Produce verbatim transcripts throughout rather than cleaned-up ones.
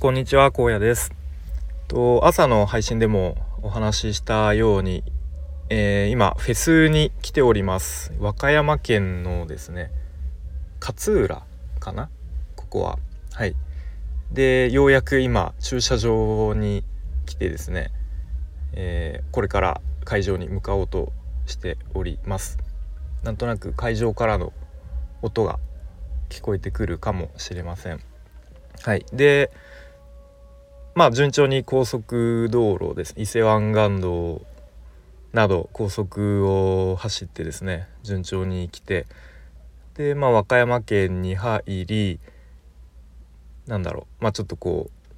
こんにちは、こうやです。と朝の配信でもお話ししたように、えー、今フェスに来ております。和歌山県のですね勝浦かな、ここははいでようやく今駐車場に来てですね、えー、これから会場に向かおうとしております。なんとなく会場からの音が聞こえてくるかもしれません。はいでまあ順調に高速道路です、伊勢湾岸道など高速を走ってですね順調に来て、でまあ和歌山県に入り、なんだろうまあちょっとこう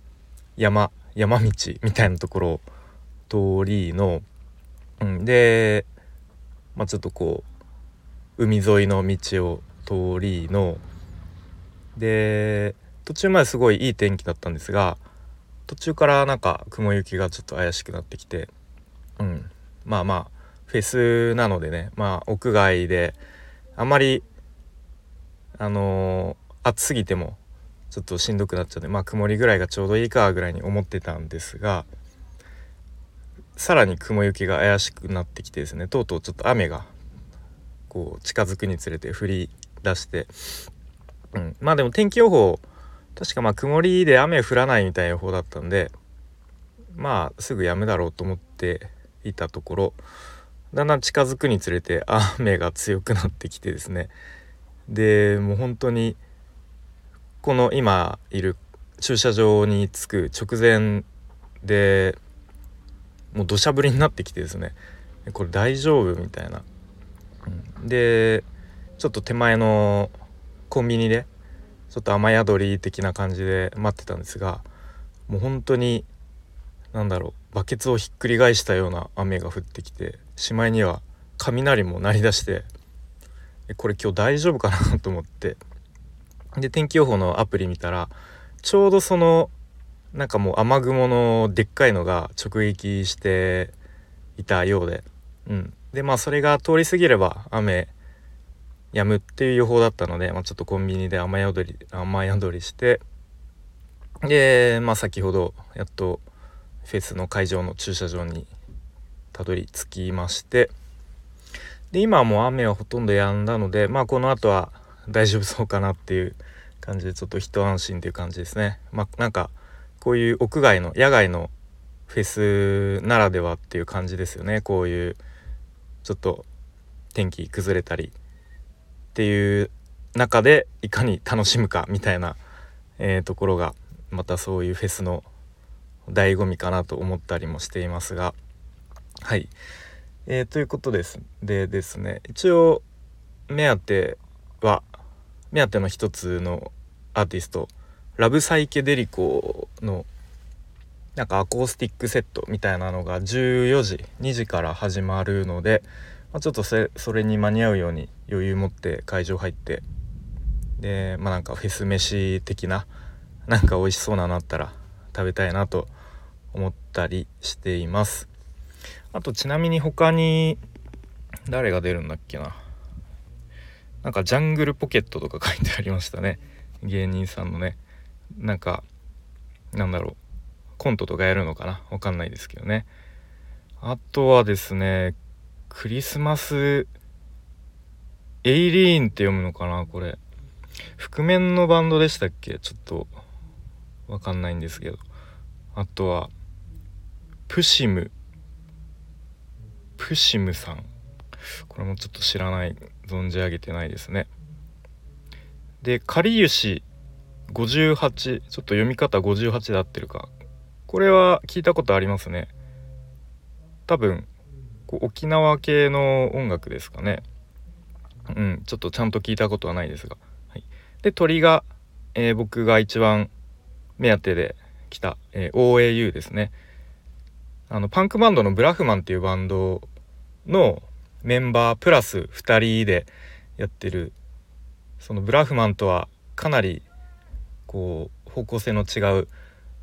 山山道みたいなところを通りの、うん、でまあちょっとこう海沿いの道を通りので、途中まですごいいい天気だったんですが、途中からなんか雲行きがちょっと怪しくなってきて、うん、まあまあフェスなのでね、まあ屋外であまりあのー、暑すぎてもちょっとしんどくなっちゃって、まあ曇りぐらいがちょうどいいかぐらいに思ってたんですが、さらに雲行きが怪しくなってきてですね、とうとうちょっと雨がこう近づくにつれて降り出して、うん、まあでも天気予報確かまあ曇りで雨降らないみたいな予報だったんで、まあすぐやむだろうと思っていたところ、だんだん近づくにつれて雨が強くなってきてですね、でもう本当にこの今いる駐車場に着く直前でもう土砂降りになってきてですね、これ大丈夫みたいな、うん、でちょっと手前のコンビニでちょっと雨宿り的な感じで待ってたんですが、もう本当になんだろうバケツをひっくり返したような雨が降ってきて、しまいには雷も鳴り出して、これ今日大丈夫かなと思って、で天気予報のアプリ見たらちょうどそのなんかもう雨雲のでっかいのが直撃していたようで、うん、でまあそれが通り過ぎれば雨やむっていう予報だったので、まあ、ちょっとコンビニで雨宿り、雨宿りしてで、まあ、先ほどやっとフェスの会場の駐車場にたどり着きまして、で今はもう雨はほとんど止んだので、まあこの後は大丈夫そうかなっていう感じで、ちょっと一安心っていう感じですね。まあなんかこういう屋外の野外のフェスならではっていう感じですよね。こういうちょっと天気崩れたりっていう中でいかに楽しむかみたいな、えー、ところがまたそういうフェスの醍醐味かなと思ったりもしていますが、はい、えー、ということですでですね、一応目当ては目当ての一つのアーティストラブサイケデリコのなんかアコースティックセットみたいなのがじゅうよじ、にじから始まるので、まあ、ちょっとそれ、それに間に合うように余裕持って会場入って、でまあなんかフェス飯的ななんか美味しそうなのあったら食べたいなと思ったりしています。あとちなみに他に誰が出るんだっけな、なんかジャングルポケットとか書いてありましたね、芸人さんのね、なんかなんだろうコントとかやるのかな、わかんないですけどね。あとはですねクリスマスエイリーンって読むのかな、これ覆面のバンドでしたっけ、ちょっとわかんないんですけど、あとはプシムプシムさん、これもちょっと知らない、存じ上げてないですね。でかりゆしごじゅうはち、ちょっと読み方ごじゅうはちで合ってるか、これは聞いたことありますね。多分こう沖縄系の音楽ですかね、うん、ちょっとちゃんと聞いたことはないですが、はい、で鳥が、えー、僕が一番目当てで来た、えー、オーエーユー ですね。あのパンクバンドのブラフマンっていうバンドのメンバープラスふたりでやってる、そのブラフマンとはかなりこう方向性の違う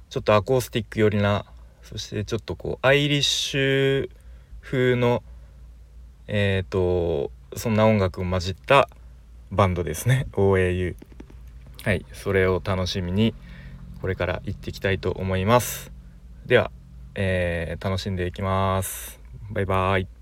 ちょっとアコースティック寄りな、そしてちょっとこうアイリッシュ風のえっとそんな音楽を混じったバンドですね オーエーユー。 はい、それを楽しみにこれから行っていきたいと思います。では、えー、楽しんでいきます。バイバイ。